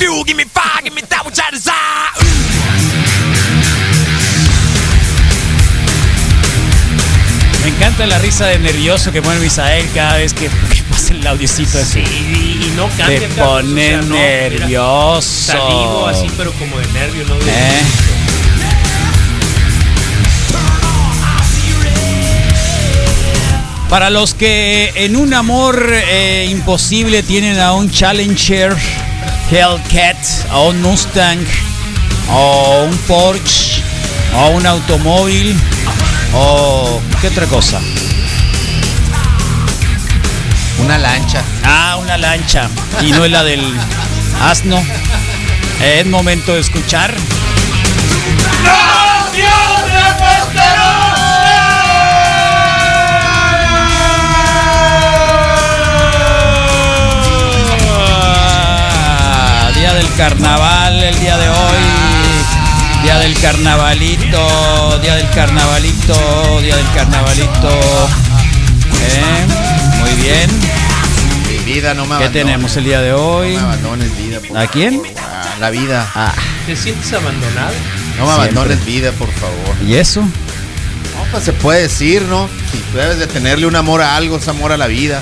fuel, give me fire, give me that which I desire. Me encanta la risa de nervioso que mueve Misael cada vez que pasa el audiocito. Sí, y no cambia. Te pone o sea, no, nervioso. Salivo así, pero como de nervio, ¿no? Para los que en un amor imposible tienen a un Challenger, Hellcat, a un Mustang, o un Porsche, o un automóvil, o ¿qué otra cosa? Una lancha. Ah, una lancha. Y no es la del asno. Es momento de escuchar. ¡Nación Testosterona! Del carnaval el día de hoy, día del carnavalito, día del carnavalito, día del carnavalito. Muy bien. Mi vida no me abandones. ¿Qué tenemos el día de hoy? No me abandones, vida, por favor. ¿A quién? Ah, la vida. Ah. ¿Te sientes abandonado? No me abandones, vida, por favor. ¿Y eso? No, pues se puede decir, ¿no? Si tú debes de tenerle un amor a algo, es amor a la vida.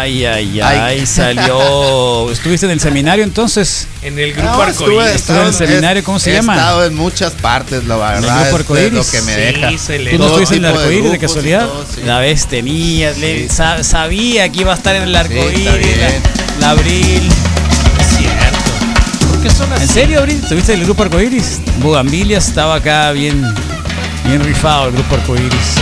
Ay, ay, ay, ay, salió. ¿Estuviste en el seminario entonces? En el Grupo Arcoíris. Estuve en el seminario, ¿cómo se llama? He estado en muchas partes, la verdad. El Grupo Arcoíris. Es lo que me deja. ¿Tú no estuviste en el Arcoíris de casualidad? Todo, sí. La vez tenías, sí. Sabía que iba a estar en el Arcoíris. Sí, la Abril. Es cierto. ¿Por qué son así? ¿En serio, Abril? ¿Estuviste en el Grupo Arcoíris? Bugambilia estaba acá bien rifado el Grupo Arcoíris.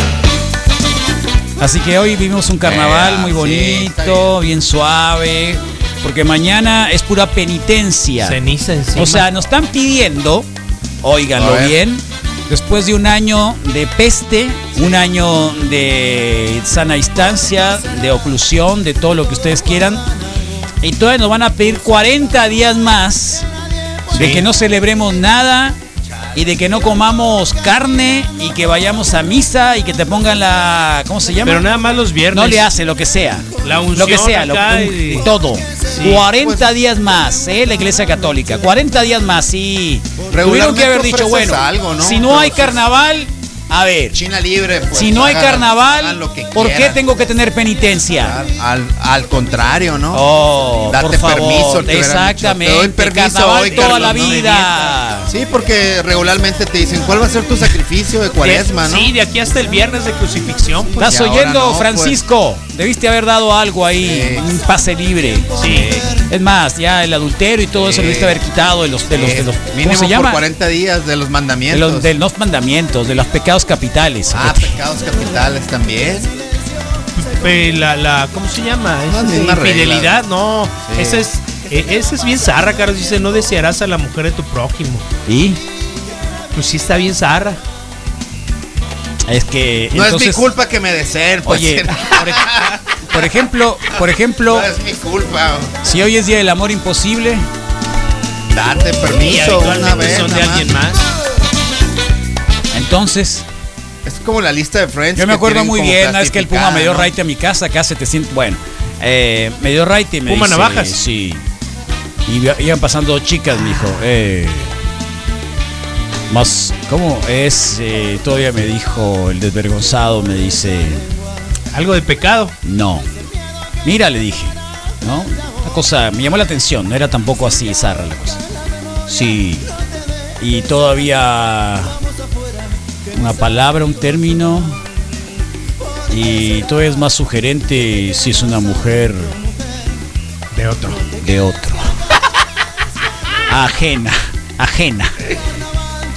Así que hoy vivimos un carnaval muy bonito, sí, bien suave, porque mañana es pura penitencia. Ceniza encima. O sea, nos están pidiendo, óiganlo bien, después de un año de peste, un año de sana distancia, de oclusión, de todo lo que ustedes quieran, y todavía nos van a pedir 40 días más de que no celebremos nada. Y de que no comamos carne y que vayamos a misa y que te pongan la... ¿Cómo se llama? Pero nada más los viernes. No le hace, lo que sea. La unción. Lo que sea, todo. Sí. 40 días más, la Iglesia Católica. 40 días más, sí. Tuvieron que haber dicho, bueno, algo, ¿no? Si no hay carnaval, a ver. China libre. Pues, si no hay carnaval, ¿por qué tengo que tener penitencia? Al contrario, ¿no? Date por favor, permiso. Exactamente. Te doy permiso carnaval hoy, toda Carlos, la vida. No, sí, porque regularmente te dicen, ¿cuál va a ser tu sacrificio de cuaresma, no? Sí, de aquí hasta el viernes de crucifixión. Pues. ¿Estás oyendo, Francisco? Pues. Debiste haber dado algo ahí, un pase libre. Sí. Es más, ya el adulterio y todo eso lo debiste haber quitado de los mínimo ¿cómo se llama? Por 40 días de los mandamientos. De los mandamientos, de los pecados capitales. Ah, pecados capitales también. ¿Cómo se llama? Infidelidad, no. Sí. Ese es bien zarra, Carlos. Dice, no desearás a la mujer de tu prójimo. ¿Y? Pues sí está bien zarra. Es que no entonces, es mi culpa que me deseen. Pues, oye, por ejemplo, no es mi culpa. Si hoy es día del amor imposible, date permiso una vez. Son de alguien más. Entonces, es como la lista de Friends. Yo me acuerdo muy bien, una vez que el Puma me dio raite a mi casa, acá 700. Bueno, me dio raite y me Puma dice, navajas. Sí. Y iban pasando chicas, me dijo. Más, ¿cómo es? Todavía me dijo el desvergonzado, me dice... ¿Algo de pecado? No. Mira, le dije, ¿no? Una cosa, me llamó la atención, no era tampoco así, zarra la cosa. Sí. Y todavía... Una palabra, un término... Y todavía es más sugerente si es una mujer... De otro. Ajena. Ajena.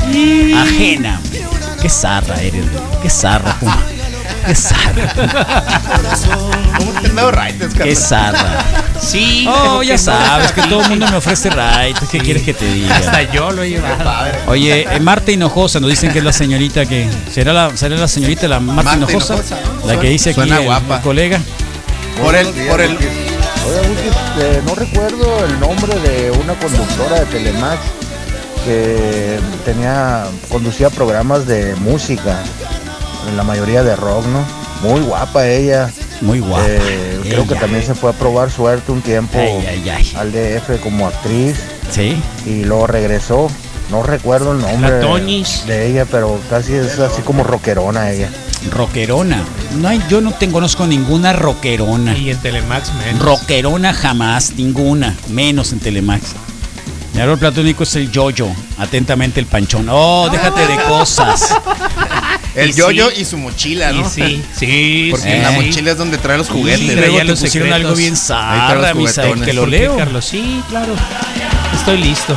Qué zarra eres, qué zarra, Puma. Qué zarra. Qué zarra. Sí. Oh, ya sabes que todo el mundo me ofrece right. ¿Qué quieres que te diga? Hasta yo lo he llevado. Oye, Marta Hinojosa, nos dicen que es la señorita que... ¿Será la señorita la Marta Hinojosa? La que dice aquí el colega. Por el... Oye, no recuerdo el nombre de una conductora de Telemax que conducía programas de música, la mayoría de rock, ¿no? Muy guapa ella. Muy guapa. Creo que también se fue a probar suerte un tiempo al DF como actriz. Sí. Y luego regresó. No recuerdo el nombre de ella, pero casi es así como rockerona ella. Rockerona. No hay, yo no te conozco ninguna rockerona. Y en Telemax menos. Rockerona jamás, ninguna, menos en Telemax. Mi árbol platónico es el yoyo, atentamente el panchón. Oh, déjate de cosas. El yoyo y su mochila, ¿no? Sí. Porque en la mochila es donde trae los juguetes. Y luego te pusieron algo bien zarra, Misael, que lo leo. Carlos, sí, claro. Estoy listo.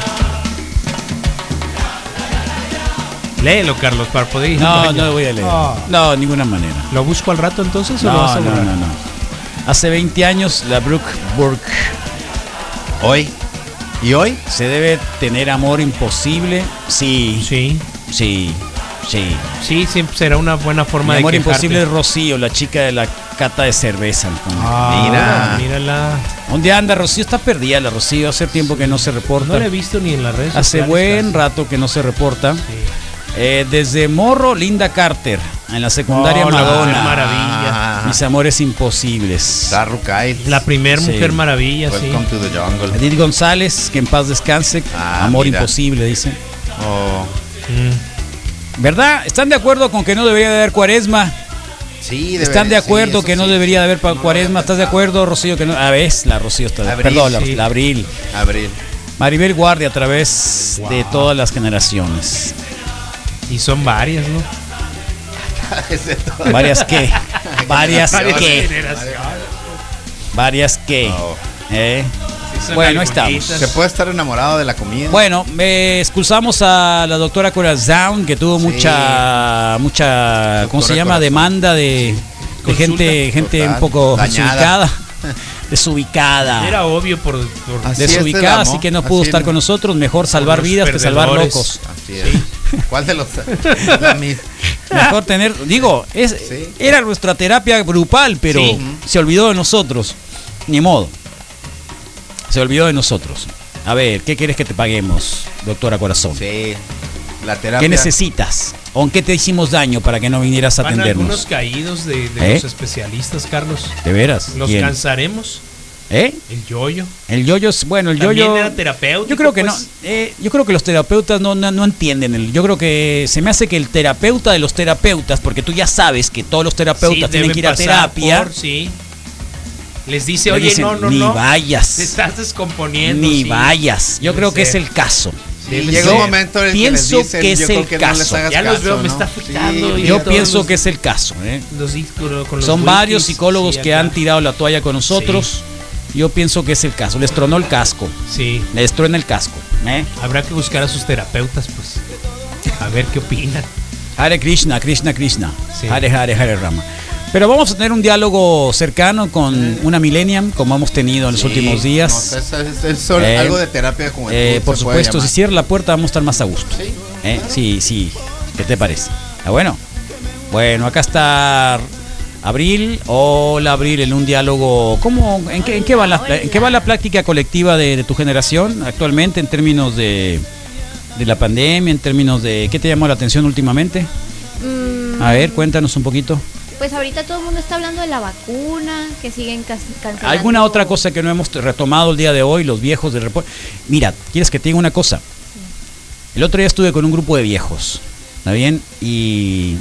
Léelo, Carlos, para poder ir. No, no lo voy a leer. Oh. No, de ninguna manera. ¿Lo busco al rato entonces o lo vas a borrar? No. Hace 20 años, la Brooke Burke. ¿Hoy? Se debe tener amor imposible. Sí. Sí, siempre será una buena forma de amor quejarte. Imposible es Rocío, la chica de la cata de cerveza. Mírala. ¿Dónde anda? Rocío está perdida, la Rocío. Hace tiempo que no se reporta. No la he visto ni en las redes. Hace buen rato que no se reporta. Sí. Desde morro, Linda Carter. En la secundaria, Madonna. La Mujer Maravilla. Mis amores imposibles. Daru Kiles. La primer Mujer Maravilla. Welcome to the jungle. Edith González, que en paz descanse. Amor imposible, dice. ¿Verdad? ¿Están de acuerdo con que no debería de haber cuaresma? Sí, ¿están de acuerdo que no debería de haber cuaresma? ¿Estás de acuerdo, Rocío? Que no. A ver, la Rocío está de acuerdo. Perdón, la Abril. Maribel Guardia, a través de todas las generaciones. Y son varias, ¿no? ¿Varias qué? ¿Varias qué? Bueno, ahí estamos. Se puede estar enamorado de la comida. Bueno, excusamos a la doctora Corazón, que tuvo mucha ¿cómo se llama? Corazón. Demanda de gente un poco dañada. Desubicada. Era obvio por desubicada, así que no pudo estar con nosotros. Mejor salvar vidas que salvar locos. Así es. ¿Cuál de los? Mejor tener, era nuestra terapia grupal, pero se olvidó de nosotros. Ni modo. Se olvidó de nosotros. A ver, ¿qué quieres que te paguemos, doctora Corazón? Sí. La terapia. ¿Qué necesitas? ¿O en qué te hicimos daño para que no vinieras a atendernos? Algunos caídos de los especialistas, Carlos. ¿De veras? ¿Los cansaremos? El yoyo. El yoyo es bueno. El yoyo era terapéutico. Yo creo que no. Yo creo que los terapeutas no entienden. Yo creo que se me hace que el terapeuta de los terapeutas, porque tú ya sabes que todos los terapeutas tienen que ir a terapia. Les dice, oye, no. Ni vayas. Te estás descomponiendo. Ni vayas. Yo creo que es el caso. Llega un momento en el que les dicen, yo creo que no les hagas caso. Ya los veo, me está afectando. Yo pienso que es el caso. Son varios psicólogos que han tirado la toalla con nosotros. Yo pienso que es el caso. Les tronó el casco. Sí. Les truena el casco. Habrá que buscar a sus terapeutas, pues. A ver qué opinan. Hare Krishna, Krishna, Krishna. Sí. Hare, Hare, Hare Rama. Pero vamos a tener un diálogo cercano con una Millenium, como hemos tenido en los últimos días. No, es algo de terapia como por supuesto, si cierra la puerta vamos a estar más a gusto. Sí. Sí. ¿Qué te parece? ¿Está bueno? Bueno, acá está... Abril, hola Abril, en un diálogo. ¿Cómo? ¿En qué va la práctica colectiva de tu generación actualmente en términos de la pandemia, en términos de qué te llamó la atención últimamente? A ver, cuéntanos un poquito. Pues ahorita todo el mundo está hablando de la vacuna, que siguen cancelando. ¿Alguna otra cosa que no hemos retomado el día de hoy, los viejos del reporte? Mira, ¿quieres que te diga una cosa? El otro día estuve con un grupo de viejos, ¿está bien? Y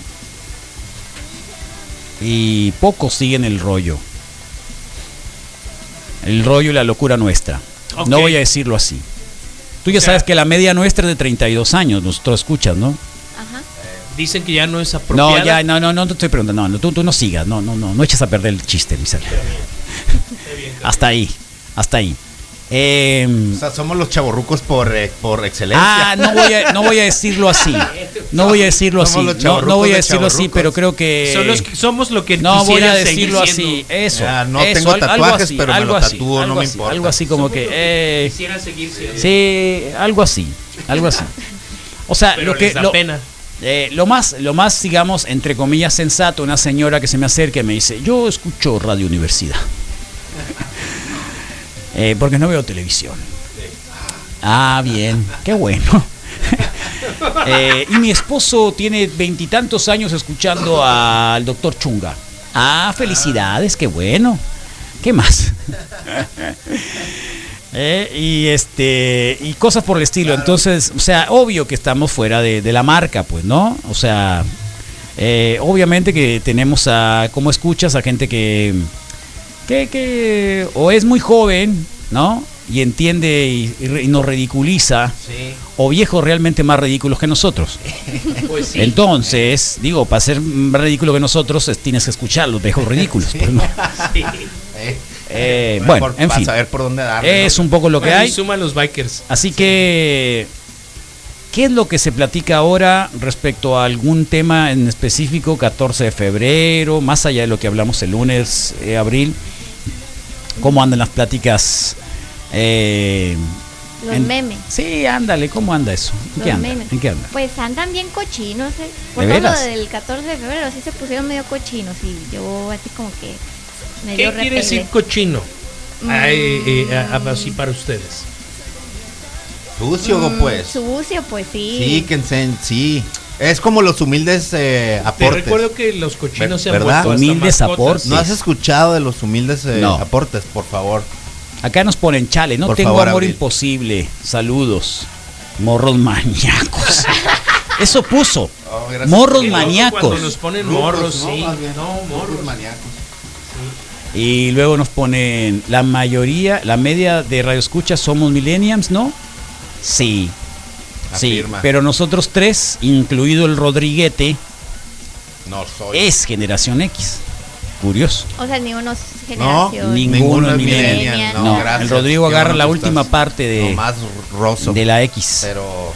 pocos siguen el rollo y la locura nuestra. Okay. No voy a decirlo así. Tú ya sabes que la media nuestra es de 32 años, nosotros escuchas, ¿no? Ajá. Dicen que ya no es apropiada. No, te estoy preguntando. Tú no sigas, no eches a perder el chiste, Misael. Hasta ahí. O sea, somos los chavorrucos por excelencia. No voy a decirlo así. No voy a decirlo así, pero creo que somos lo que no voy a decirlo así. Eso. No tengo tatuajes, pero me lo tatúo, no me importa. Algo así como que quisiera seguir siendo. Sí, algo así. O sea, pero lo que da pena. Lo más, digamos, entre comillas, sensato, una señora que se me acerca y me dice, "Yo escucho Radio Universidad." Porque no veo televisión. Ah, bien, qué bueno. Y mi esposo tiene 20 y tantos años escuchando al doctor Chunga. Ah, felicidades, qué bueno. ¿Qué más? Y cosas por el estilo. Entonces, o sea, obvio que estamos fuera de la marca, pues, ¿no? O sea, obviamente que tenemos a, como escuchas, a gente que o es muy joven, ¿no? Y entiende y nos ridiculiza, sí. O viejos realmente más ridículos que nosotros. Pues sí. Entonces, digo, para ser más ridículo que nosotros tienes que escuchar los viejos ridículos. Sí. Pues, ¿no? Sí. Bueno, en fin, saber por dónde darle, es, ¿no?, un poco lo que hay. Suma los bikers. Así sí. Que, ¿qué es lo que se platica ahora respecto a algún tema en específico? 14 de febrero, más allá de lo que hablamos el lunes, Abril. ¿Cómo andan las pláticas? Los memes. Sí, ándale, ¿cómo anda eso? ¿En qué anda? Pues andan bien cochinos, ¿eh? Por todo lo del 14 de febrero, sí se pusieron medio cochinos y yo así como que... ¿Qué quiere decir cochino? Así para ustedes. Sucio, pues. Sucio, pues sí. Sí, sí. Es como los humildes aportes. Te recuerdo que los cochinos se han puesto humildes aportes. ¿No has escuchado de los humildes aportes? Por favor. Acá nos ponen chale. No por tengo favor, amor Abril. Imposible. Saludos. Morros maníacos. Eso puso. Oh, morros maníacos. Cuando nos ponen morros, sí. Morros maníacos. Y luego nos ponen la mayoría, la media de radioescuchas somos millennials, ¿no? Sí. Afirma. Sí, pero nosotros tres, incluido el Rodriguete, no soy. Es generación X. Curioso. O sea, ninguno es generación. No, ninguno es millennial. No, gracias. El Rodrigo agarra la última parte de, más roso, de la X. Pero...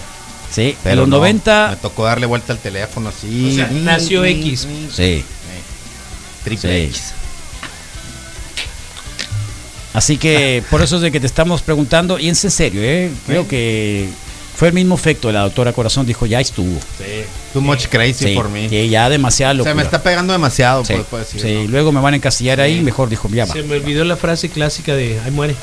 sí, pero en los 90 me tocó darle vuelta al teléfono así. O sea, nació X. Sí. Triple X. Así que por eso es de que te estamos preguntando. Y es en serio, creo que fue el mismo efecto. La doctora Corazón dijo, ya estuvo. Sí. Too much crazy for me. Que ya demasiado locura. O sea, me está pegando demasiado. Sí, puedo decir, sí. ¿No? Luego me van a encasillar ahí. Mejor dijo, ya va. Se me olvidó la frase clásica de, ahí muere.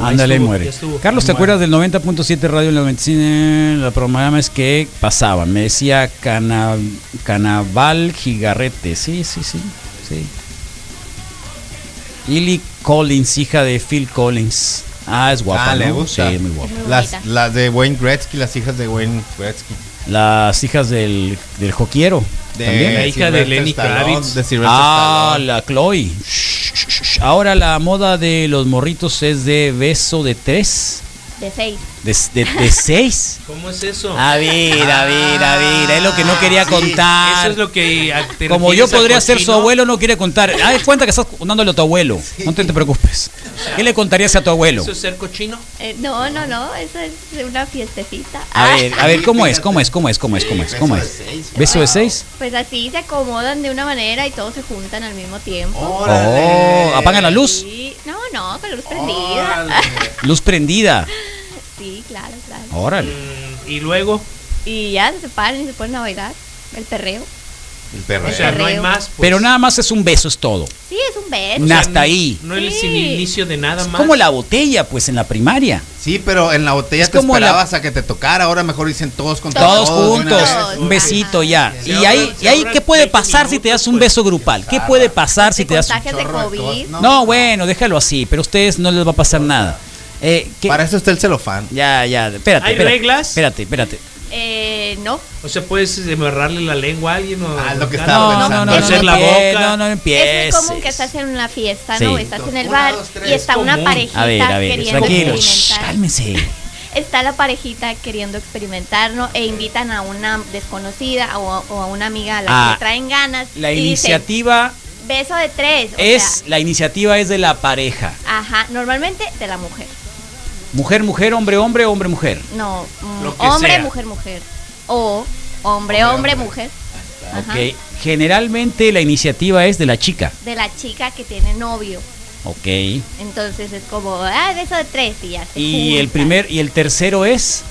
O, ándale, ahí estuvo, muere. Estuvo, Carlos, ¿te acuerdas del 90.7 radio en la 95? La programa es que pasaba. Me decía Canaval Gigarrete. Sí. Lily Collins, hija de Phil Collins. Ah, es guapa, ¿no? Le gusta. Sí, es muy guapa. Las de Wayne Gretzky, las hijas de Wayne Gretzky. Las hijas del joquiero. También. La hija de Lenny Kravitz. La Chloe. Ahora la moda de los morritos es de beso de 3. De 6. ¿De 6? ¿Cómo es eso? A ver. Es lo que no quería contar. Eso es lo que... Como yo podría ser su abuelo, no quiere contar. Ah, cuenta que estás contándole a tu abuelo. Sí. No te preocupes. O sea, ¿qué le contarías a tu abuelo? ¿Eso es ser cochino? No. Eso es una fiestecita. A ver, ¿cómo es? ¿Beso de 6? Pues así se acomodan de una manera y todos se juntan al mismo tiempo. ¡Órale! ¿Apagan la luz? Sí. No, con luz prendida. ¡Órale! Luz prendida. Sí, claro. Órale. Y luego. Y ya se separan y se ponen a bailar. El perreo. O sea, no hay más. Pues. Pero nada más es un beso, es todo. Sí, es un beso. O sea, hasta ahí. No es sin inicio de nada más. Es como la botella, pues, en la primaria. Sí, pero en la botella es te esperabas a que te tocara. Ahora mejor dicen todos contra todos. Todos juntos. Un besito. Ajá. Ya. Sí, y ahí ¿qué puede pasar si te das un beso grupal? ¿Qué puede pasar si te das un beso de COVID? No, bueno, déjalo así. Pero a ustedes no les va a pasar nada. Para eso está el celofán. Ya, espérate. ¿Hay reglas? Espérate. No. O sea, puedes embarrarle la lengua a alguien o lo que estaba pensando. No empieza. Es muy común que estás en una fiesta, sí. ¿No? Estás en el bar, 1, 2, 3, y está una parejita queriendo experimentar. Cálmense. Está la parejita queriendo experimentar, ¿no? E invitan a una desconocida o a una amiga a la que traen ganas. La iniciativa... Dicen, beso de 3. La iniciativa es de la pareja. Ajá, normalmente de la mujer. Mujer, hombre, hombre-mujer. No, hombre, sea. Mujer. O hombre, mujer. Ajá. Ok, generalmente la iniciativa es de la chica. De la chica que tiene novio. Ok. Entonces es como, beso de 3 y ya. Y el tercero es...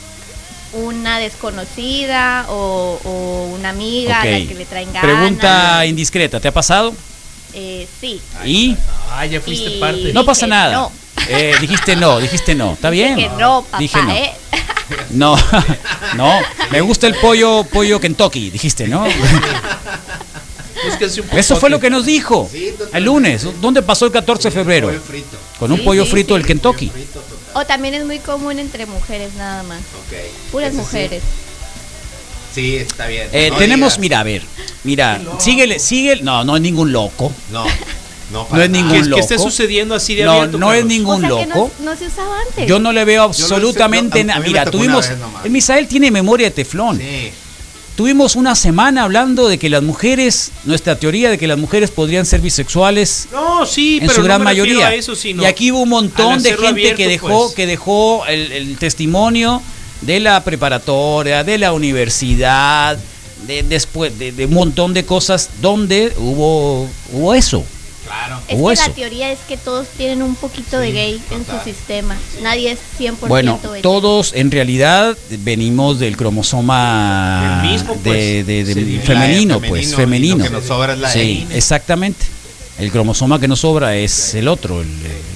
una desconocida o una amiga, okay, a la que le traen ganas. Pregunta indiscreta, ¿te ha pasado? Sí. ¿Y? Ya fuiste parte. No pasa nada. No. Dijiste no. ¿Está bien? Dije no, papá. Dije no. No. Me gusta el pollo Kentucky, dijiste, ¿no? Eso fue lo que nos dijo el lunes. ¿Dónde pasó el 14 de febrero? Con un pollo frito del Kentucky. O también es muy común entre mujeres nada más. Okay. Puras mujeres. Sí, está bien. No tenemos, digas. Mira, síguele. No es ningún loco. No, no es ningún loco. Que esté sucediendo así de abierto. No es ningún loco. No se usaba antes. Yo no le veo absolutamente nada. Mira, tuvimos. El Misael tiene memoria de teflón. Sí. Tuvimos una semana hablando de que las mujeres, nuestra teoría de que las mujeres podrían ser bisexuales en pero su gran mayoría. Eso, y aquí hubo un montón de gente que dejó el testimonio de la preparatoria, de la universidad, después de un montón de cosas donde hubo eso. Claro. Es que la teoría es que todos tienen un poquito de gay en su sistema. Nadie es 100% gay. Todos en realidad venimos del cromosoma femenino. Lo que nos sobra es la N. Exactamente. El cromosoma que nos sobra es el otro, el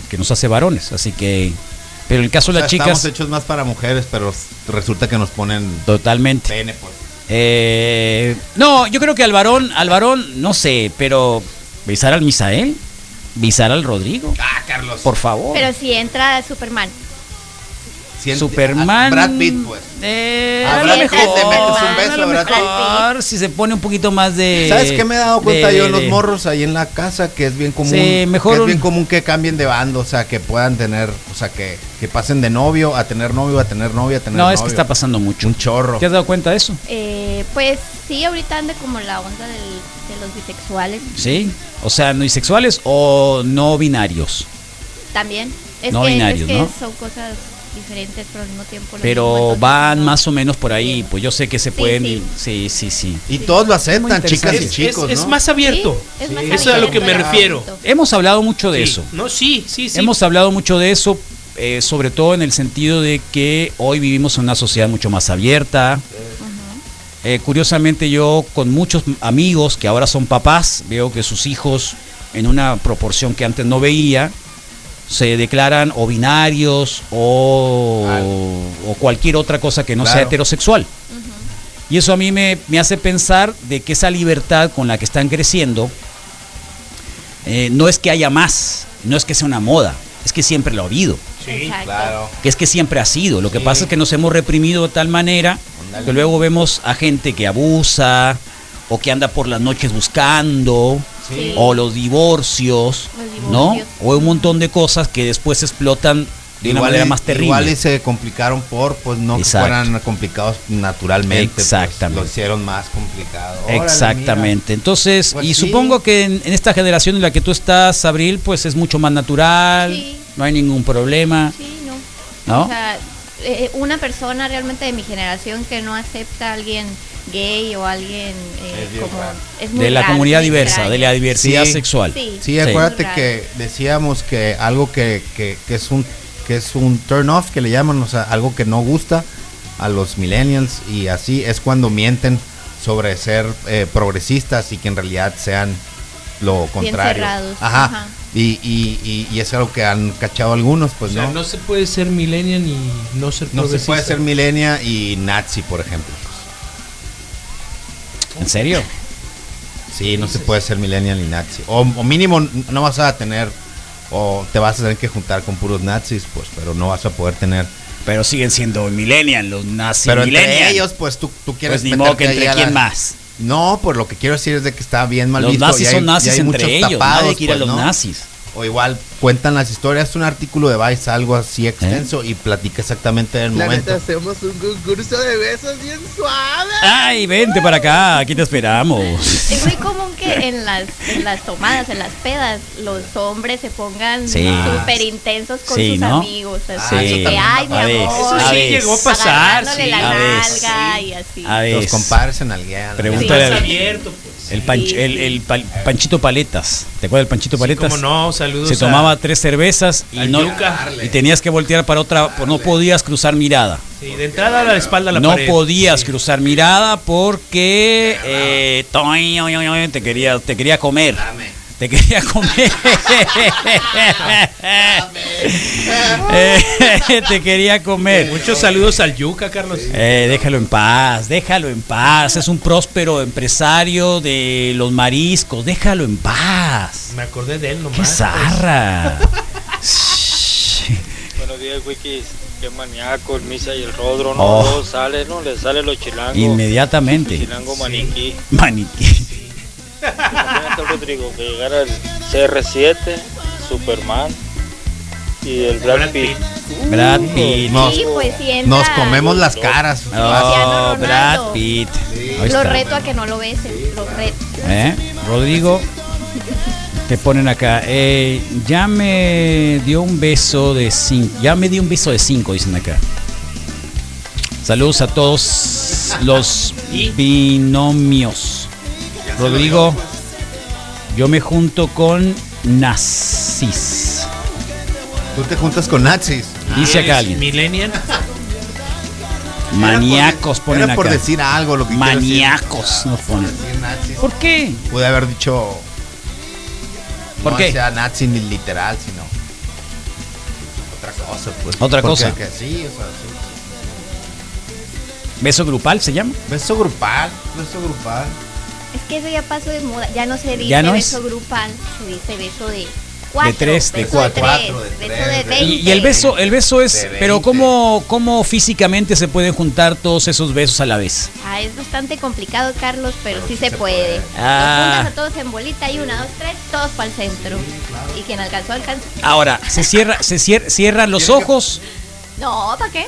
que nos hace varones. Así que, pero en el caso de las chicas estamos hechos más para mujeres, pero resulta que nos ponen totalmente pene, pues. No, yo creo que al varón no sé, pero besar al Misael, besar al Rodrigo. Ah, Carlos. Por favor. Pero si entra Superman. Superman. Brad Pitt, pues. A lo mejor. Te metes un beso, Brad Pitt. Si se pone un poquito más de. ¿Sabes qué me he dado cuenta yo en los morros ahí en la casa? Que es bien común. Sí, mejor. Es bien común que cambien de bando, o sea, que puedan tener. O sea, que pasen de novio a tener novio, a tener novia, a tener novio. No, es que está pasando mucho. Un chorro. ¿Te has dado cuenta de eso? Pues sí, ahorita anda como la onda de los bisexuales. Sí, o sea, no bisexuales o no binarios. También. Es que son cosas diferentes, pero al mismo tiempo. Pero van más o menos por ahí, pues yo sé que se pueden. Sí. Y todos lo aceptan, chicas y chicos, ¿no? Es más abierto. Sí, más abierto. Eso es a lo que me refiero. Hemos hablado mucho de eso. Hemos hablado mucho de eso, sobre todo en el sentido de que hoy vivimos en una sociedad mucho más abierta. Uh-huh. Curiosamente yo con muchos amigos que ahora son papás, veo que sus hijos en una proporción que antes no veía se declaran o binarios o cualquier otra cosa que no sea heterosexual. Uh-huh. Y eso a mí me hace pensar de que esa libertad con la que están creciendo, no es que haya más, no es que sea una moda, es que siempre lo ha habido. Sí, claro. Que es que siempre ha sido. Lo que pasa es que nos hemos reprimido de tal manera que luego vemos a gente que abusa o que anda por las noches buscando. Sí. O los divorcios, ¿no? O un montón de cosas que después explotan de una manera más terrible. Igual y se complicaron pues no que fueran complicados naturalmente. Exactamente. Pues, lo hicieron más complicado. Exactamente. Entonces, pues supongo que en esta generación en la que tú estás, Abril, pues es mucho más natural, no hay ningún problema. Sí, no. O sea, una persona realmente de mi generación que no acepta a alguien gay o alguien comunidad diversa, de la diversidad sexual. Sí, acuérdate que decíamos que algo que es un turn off que le llaman, o sea, algo que no gusta a los millennials y así es cuando mienten sobre ser progresistas y que en realidad sean lo contrario. Ajá. Y es algo que han cachado algunos, pues, o sea, no se puede ser millennial y no ser progresista. No se puede ser millennial y nazi, por ejemplo. ¿En serio? Sí, no se puede ser millennial ni nazi. O mínimo no vas a tener, o te vas a tener que juntar con puros nazis, pues, pero no vas a poder tener. Pero siguen siendo millennial los nazis. Pero entre ellos, pues tú quieres. Pues ni modo que entre quién más. No, pues lo que quiero decir es de que está bien mal visto. Los nazis son nazis entre ellos, nadie quiere a los nazis. O igual cuentan las historias, un artículo de Vice, algo así extenso, y platica exactamente del momento. Neta, hacemos un concurso de besos bien suave. Ay, vente para acá, aquí te esperamos. Es muy común que en las tomadas, en las pedas, los hombres se pongan súper intensos con sus amigos. Así que, ay, mi amor. Eso sí llegó a pasar. Agarrándole la nalga y así. Los compadres en alguien. Pregúntale abierto, pues. El Panchito Paletas. ¿Te acuerdas del Panchito Paletas? Como no, saludos. Se tomaba 3 cervezas y tenías que voltear para otra, pues no podías cruzar mirada. Sí, de entrada a la espalda a la pared. No podías cruzar mirada porque te quería comer. Te quería comer. Te quería comer. Muchos saludos al Yuca, Carlos. Déjalo en paz. Es un próspero empresario de los mariscos. Déjalo en paz. Me acordé de él nomás. ¡Qué zarra! buenos días, Wikis. Qué maníaco, el Misa y el Rodro, ¿no? Oh. Sale, ¿no? Le sale los chilangos. Inmediatamente. Chilango maniquí. Sí. Maniquí. Sí. Imagínate, Rodrigo, que llegara el CR7, Superman y el Brad Pitt. Brad Pitt. Nos comemos las caras. Oh, Brad Pitt. Sí. Lo reto a que no lo besen. Lo reto. Rodrigo. Te ponen acá, ya me dio un beso de cinco, dicen acá. Saludos a todos los binomios. Rodrigo, yo me junto con nazis. ¿Tú te juntas con nazis? Dice acá alguien. ¿Millenium? Maníacos ponen acá. Era por decir algo lo que quiero decir. Maníacos nos ponen. ¿Por qué? Pude haber dicho... ¿Por qué? No sea nazi ni literal, sino otra cosa, pues. Otra cosa. Que sí, o sea, sí. ¿Beso grupal se llama? Beso grupal. Es que eso ya pasó de moda. Ya no se dice beso grupal, se dice beso de cuatro. De tres, de cuatro. Y el beso es, pero ¿cómo físicamente se pueden juntar todos esos besos a la vez? Ah, es bastante complicado, Carlos, pero sí se puede. Juntas a todos en bolita y 1, 2, 3, todos para el centro. Sí, claro. Y quien alcanzó. Ahora, se cierran los ojos. No, ¿para qué?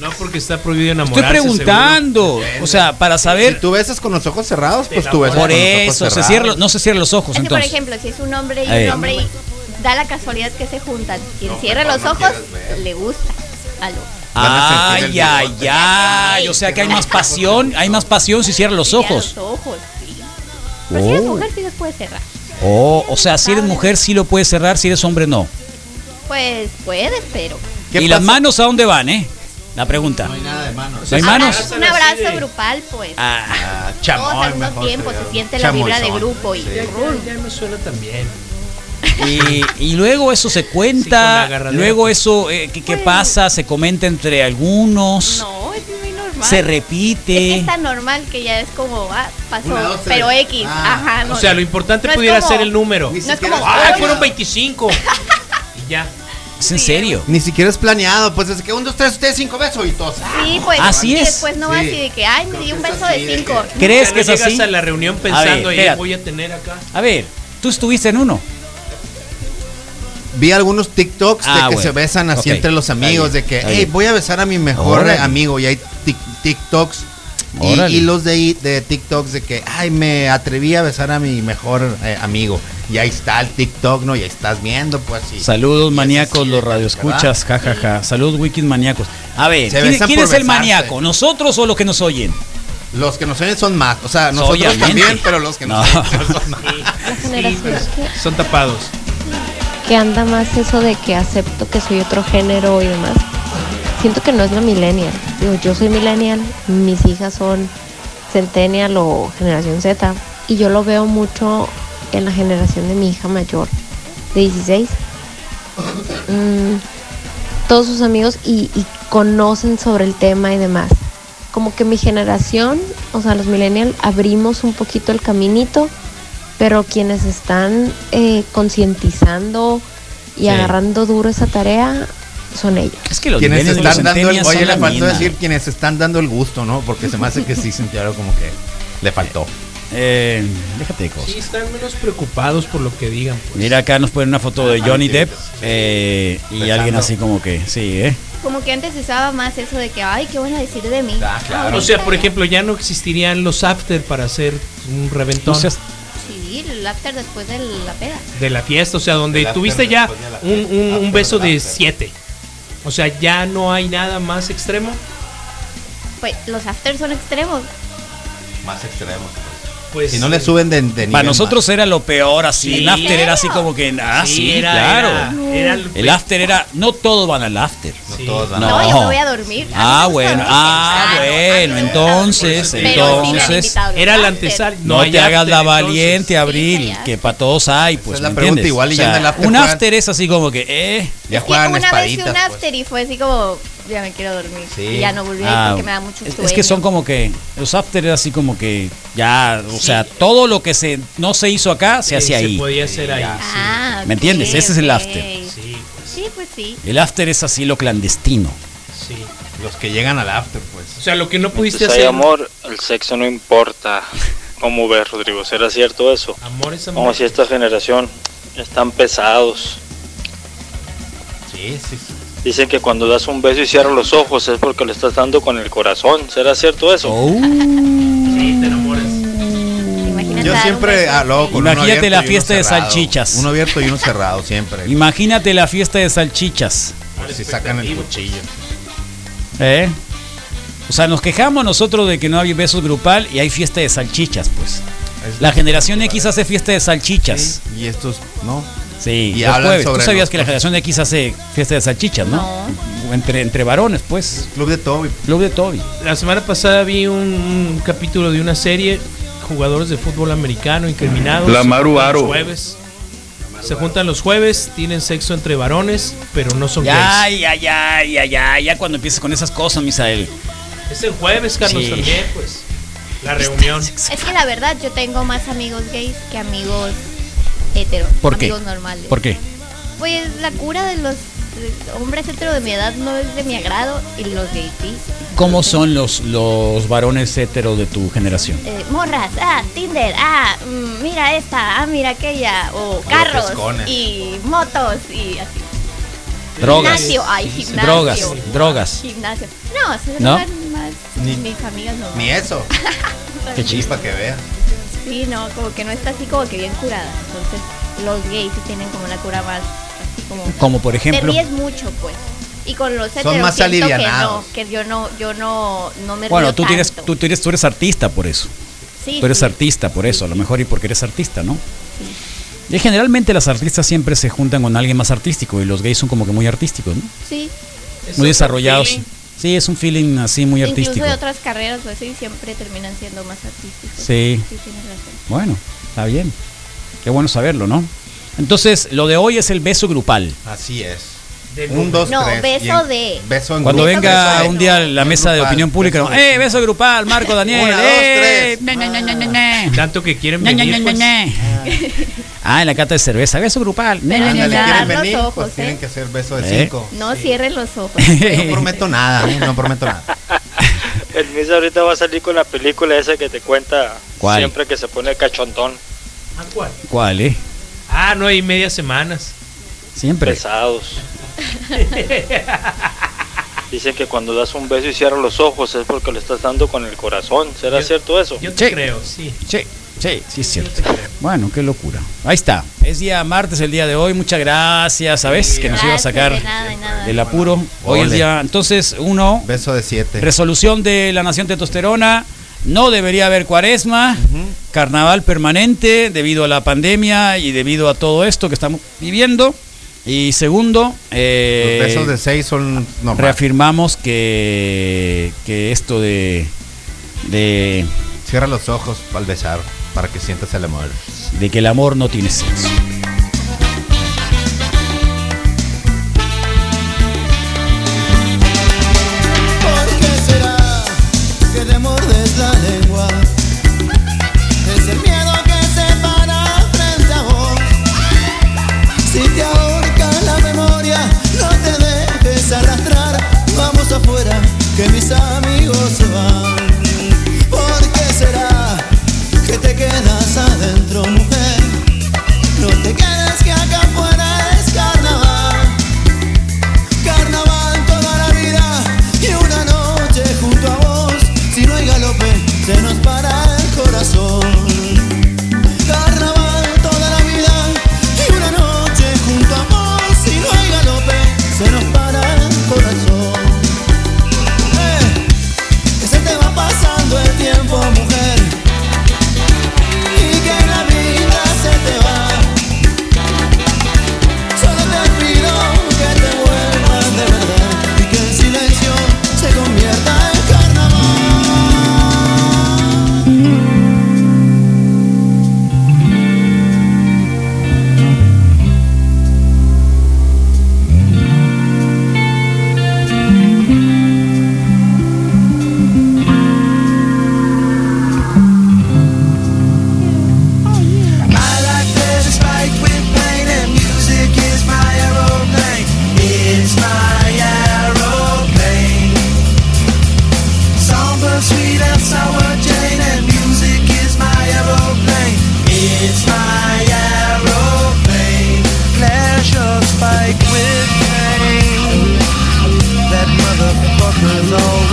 No, porque está prohibido enamorarse. Estoy preguntando, seguro. O sea, para saber. Si tú besas con los ojos cerrados, pues tú besas. Por eso, no se cierran los ojos. Es que, entonces, por ejemplo, si es un hombre y un hombre, da la casualidad que se juntan. Quien cierra los ojos, le gusta. Algo. Ay, ay, ay. O sea que hay más pasión si cierra los ojos. Pero si eres mujer, sí los puedes cerrar. O sea, si eres mujer, sí lo puedes cerrar, si eres hombre, no. Pues puedes, pero. ¿Y las manos a dónde van, La pregunta. No hay nada de manos. ¿No hay manos? Un abrazo grupal, pues. Chamón. Todos al mismo tiempo se siente la vibra de grupo. Ya me suena también. Y luego eso se cuenta, sí, luego eso, ¿qué pasa? Se comenta entre algunos. No, es muy normal. Se repite. Es tan normal que ya es como, pasó, pero X. Ajá, no, o sea, lo importante no pudiera ser el número. No es como, fueron 25. Y ya. ¿Es en serio? Ni siquiera es planeado, pues desde que 1, 2, 3, 5 besos y todo. Sí, pues. Así es. Después no va así de que, me di un beso de 5. ¿Crees que es así? Llegas a la reunión pensando, voy a tener acá. A ver, tú estuviste en uno. Vi algunos TikToks de que se besan así entre los amigos, de que, voy a besar a mi mejor amigo, y hay TikToks y los de TikToks de que, me atreví a besar a mi mejor amigo, y ahí está el TikTok, ¿no? Y ahí estás viendo, pues. Saludos maníacos, los radioescuchas, jajaja. Saludos wikis maníacos. A ver, ¿quién es el maníaco? ¿Nosotros o los que nos oyen? Los que nos oyen son más, o sea, nosotros también, pero los que nos oyen son más. Son tapados. Que anda más eso de que acepto que soy otro género y demás. Siento que no es la millennial. Digo, yo soy millennial, mis hijas son centennial o generación Z, y yo lo veo mucho en la generación de mi hija mayor, de 16. Todos sus amigos y conocen sobre el tema y demás. Como que mi generación, o sea, los millennial, abrimos un poquito el caminito, pero quienes están concientizando y agarrando duro esa tarea son ellos. Es que los quienes están dando el, oye, le faltó decir quienes están dando el gusto, ¿no? Porque se me hace que sí sintieron como que le faltó. Déjate de cosas. Sí, están menos preocupados por lo que digan, pues. Mira, acá nos ponen una foto de Johnny Depp, y alguien así como que, sí, como que antes se usaba más eso de que, ¿qué van a decir de mí? Claro. O sea, por ejemplo, ya no existirían los after para hacer un reventón. Sí, el after después de la peda. De la fiesta, o sea, donde tuviste ya un beso de 7. O sea, ya no hay nada más extremo. Pues los afters son extremos. Más extremos. Pues si no le suben de nivel. Para nosotros más. Era lo peor así. Sí. El after era así como que. El after era. No todos van al after. Sí. No todos van al after. No, yo me voy a dormir. Bueno, entonces. Era el antesal. No te hagas la valiente, Abril, que para todos hay, pues. Esa es la pregunta, igual, o sea, un after es así como que. Ya juegan una vez un after y fue así como. Ya me quiero dormir. Sí. Y ya no volví porque me da mucho sueño. Es que son como que los after así como que ya, o sea, todo lo que no se hizo acá se hacía ahí. Se podía hacer ahí. ¿Me entiendes? Ese es el after. Sí, pues Sí. El after es asilo clandestino. Sí. Los que llegan al after, pues. O sea, lo que no pudiste entonces, hacer. Hay amor, el sexo no importa. ¿Cómo ves, Rodrigo? ¿Será cierto eso? Amor es amor. Como si esta generación están pesados. Sí, sí, sí. Dicen que cuando das un beso y cierras los ojos es porque le estás dando con el corazón. ¿Será cierto eso? Oh. Sí, te enamores. Imagínate. Yo siempre hablo con imagínate la fiesta de salchichas. Uno abierto y uno cerrado, siempre. Imagínate la fiesta de salchichas. A ver si sacan el cuchillo. O sea, nos quejamos nosotros de que no hay besos grupal y hay fiesta de salchichas, pues. Es la generación X hace fiesta de salchichas. Sí, y estos no. Sí, y hablan sobre. Tú sabías que la generación X hace fiesta de salchichas, ¿no? No. Entre varones, pues. Club de Toby. Club de Toby. La semana pasada vi un capítulo de una serie, jugadores de fútbol americano incriminados. La Maru Aro. Se juntan los jueves, tienen sexo entre varones, pero no son gays. Ya cuando empiezas con esas cosas, Misael. Es el jueves, Carlos, sí. También, pues. La reunión. Es que la verdad, yo tengo más amigos gays que amigos heteros. ¿Por amigos qué? Normales. ¿Por qué? Pues la cura de los hombres heteros de mi edad no es de mi agrado y los gays sí. ¿Cómo son los varones heteros de tu generación? Morras, Tinder, mira esta, mira aquella, o carros y motos y así. Drogas. Gimnasio, gimnasio. Drogas. Gimnasio. No, se van más mis amigas no. Ni eso. Qué chispa que vea. Sí, no, como que no está así como que bien curada. Entonces, los gays sí tienen como una cura más así como por ejemplo. Te ríes mucho, pues. Y con los heteros son más alivianados. Que yo no me río. Bueno, tú eres artista por eso. Sí. Tú eres artista por eso, a lo mejor y porque eres artista, ¿no? Sí. Y generalmente las artistas siempre se juntan con alguien más artístico y los gays son como que muy artísticos, ¿no? Sí. Muy desarrollados. Sí, es un feeling así muy artístico. Incluso de otras carreras, pues sí, siempre terminan siendo más artísticos. Sí. Sí, tienes razón. Bueno, está bien. Qué bueno saberlo, ¿no? Entonces, lo de hoy es el beso grupal. Así es. Un, dos, no, tres. Beso de. Beso en cuando grupo, venga beso un día no, la mesa grupal, de opinión pública, beso, beso grupal, Marco, Daniel. Una, dos, tres. Tanto que quieren venir. Pues. En la cata de cerveza, beso grupal. Ándale, quieren venir, ojos, pues tienen que hacer beso de 5. No cierren los ojos. No prometo nada. El Misa ahorita va a salir con la película esa que te cuenta. ¿Cuál? Siempre que se pone cachontón. ¿Cuál? ¿Cuál, eh? 9 y media semanas. Siempre. Pesados. Dicen que cuando das un beso y cierras los ojos es porque le estás dando con el corazón. ¿Será cierto eso? Yo te creo, sí, es cierto. Bueno, qué locura. Ahí está. Es día martes el día de hoy. Muchas gracias, ¿sabes? Sí, que nos iba a sacar del apuro. Bueno, hoy es día. Entonces, beso de 7. Resolución de la Nación Testosterona. No debería haber cuaresma, carnaval permanente debido a la pandemia y debido a todo esto que estamos viviendo. Y segundo, los besos de 6 son normales. Reafirmamos que esto de cierra los ojos al besar para que sientas el amor. De que el amor no tiene sexo. ¿Por qué será que te mordes la lengua? Es el miedo que se para frente a vos. Si te arrastrar, vamos afuera, que mis amigos se van. ¿Por qué será que te quedas adentro, mujer? No te quedes, que acá afuera es carnaval. Carnaval toda la vida y una noche junto a vos. Si no hay galope, se nos para el corazón. Carnaval toda la vida y una noche junto a vos. Si no hay galope, se nos para. Mujer, y que la vida se te va.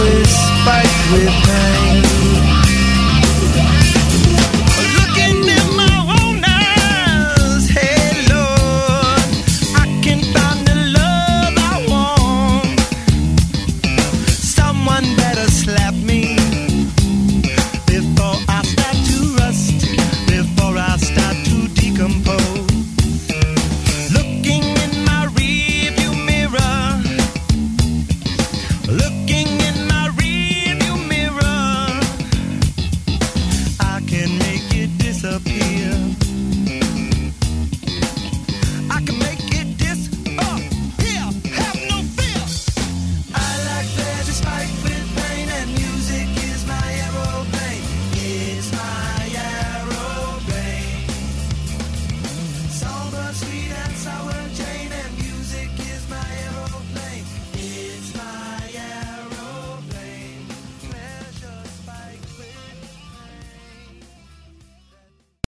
with spike with pain.